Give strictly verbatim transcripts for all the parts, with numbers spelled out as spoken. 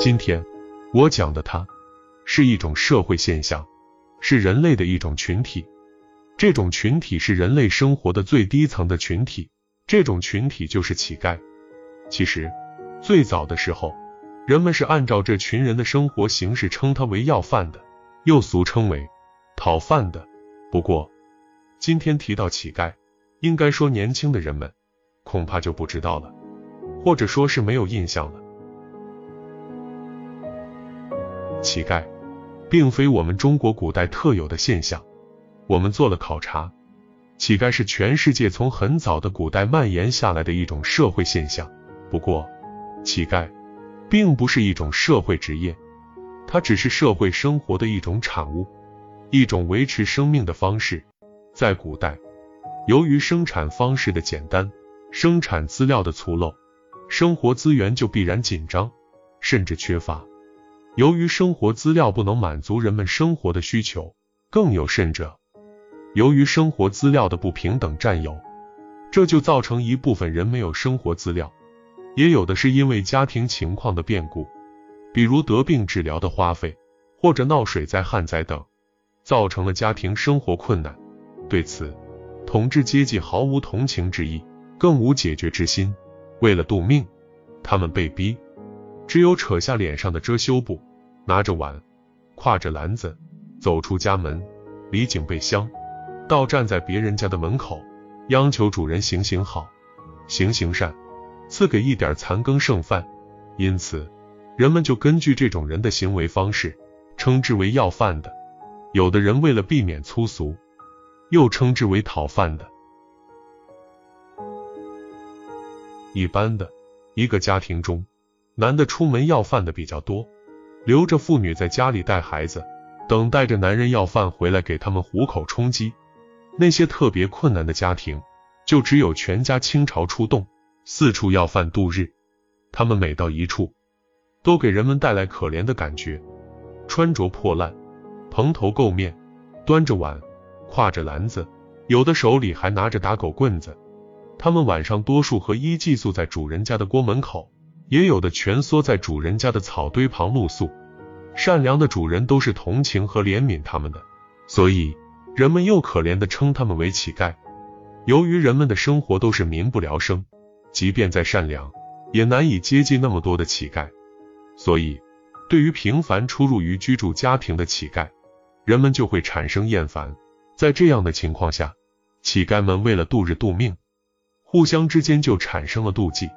今天我讲的它是一种社会现象，是人类的一种群体，这种群体是人类生活的最低层的群体，这种群体就是乞丐。其实最早的时候，人们是按照这群人的生活形式称它为要饭的，又俗称为讨饭的。不过今天提到乞丐，应该说年轻的人们恐怕就不知道了，或者说是没有印象了。乞丐并非我们中国古代特有的现象，我们做了考察，乞丐是全世界从很早的古代蔓延下来的一种社会现象。不过乞丐并不是一种社会职业，它只是社会生活的一种产物，一种维持生命的方式。在古代，由于生产方式的简单，生产资料的粗陋，生活资源就必然紧张，甚至缺乏。由于生活资料不能满足人们生活的需求，更有甚者，由于生活资料的不平等占有，这就造成一部分人没有生活资料，也有的是因为家庭情况的变故，比如得病治疗的花费，或者闹水灾旱灾等，造成了家庭生活困难。对此，统治阶级毫无同情之意，更无解决之心，为了度命，他们被逼只有扯下脸上的遮羞布，拿着碗，挎着篮子，走出家门，离井背乡，到站在别人家的门口，央求主人行行好，行行善，赐给一点残羹剩饭。因此人们就根据这种人的行为方式称之为要饭的，有的人为了避免粗俗，又称之为讨饭的。一般的一个家庭中，男的出门要饭的比较多，留着妇女在家里带孩子，等待着男人要饭回来给他们糊口充饥。那些特别困难的家庭，就只有全家倾巢出动，四处要饭度日。他们每到一处，都给人们带来可怜的感觉，穿着破烂，蓬头垢面，端着碗，挎着篮子，有的手里还拿着打狗棍子。他们晚上多数和一寄宿在主人家的锅门口，也有的蜷缩在主人家的草堆旁露宿。善良的主人都是同情和怜悯他们的，所以人们又可怜地称他们为乞丐。由于人们的生活都是民不聊生，即便再善良，也难以接近那么多的乞丐，所以对于频繁出入于居住家庭的乞丐，人们就会产生厌烦。在这样的情况下，乞丐们为了度日度命，互相之间就产生了妒忌，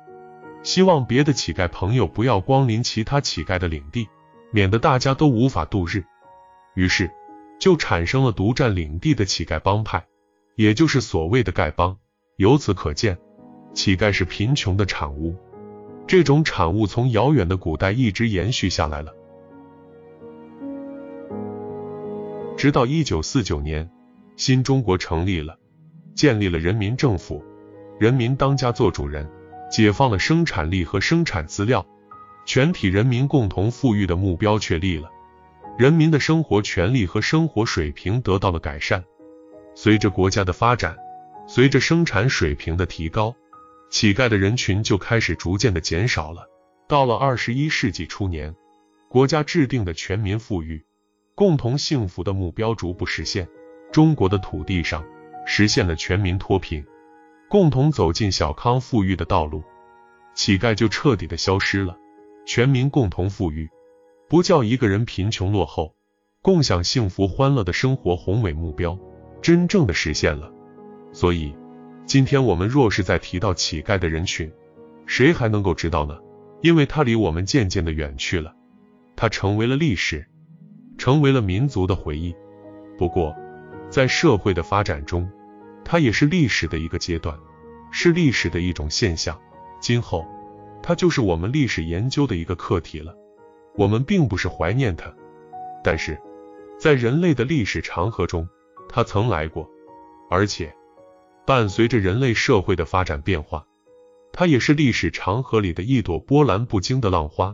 希望别的乞丐朋友不要光临其他乞丐的领地，免得大家都无法度日。于是就产生了独占领地的乞丐帮派，也就是所谓的丐帮。由此可见，乞丐是贫穷的产物，这种产物从遥远的古代一直延续下来了。直到一九四九年，新中国成立了，建立了人民政府，人民当家做主人，解放了生产力和生产资料，全体人民共同富裕的目标确立了，人民的生活权利和生活水平得到了改善。随着国家的发展，随着生产水平的提高，乞丐的人群就开始逐渐的减少了。到了二十一世纪初年，国家制定的全民富裕、共同幸福的目标逐步实现，中国的土地上实现了全民脱贫，共同走进小康富裕的道路，乞丐就彻底的消失了。全民共同富裕，不叫一个人贫穷落后，共享幸福欢乐的生活宏伟目标真正的实现了。所以今天我们若是再提到乞丐的人群，谁还能够知道呢？因为它离我们渐渐的远去了，它成为了历史，成为了民族的回忆。不过在社会的发展中，它也是历史的一个阶段，是历史的一种现象，今后它就是我们历史研究的一个课题了。我们并不是怀念它，但是在人类的历史长河中，它曾来过，而且伴随着人类社会的发展变化，它也是历史长河里的一朵波澜不惊的浪花。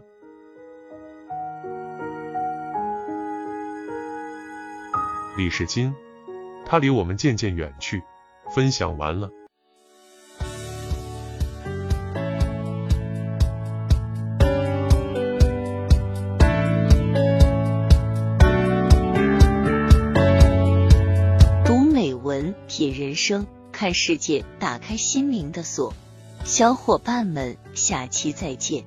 李世金，它离我们渐渐远去。分享完了。解人生，看世界，打开心灵的锁。小伙伴们，下期再见。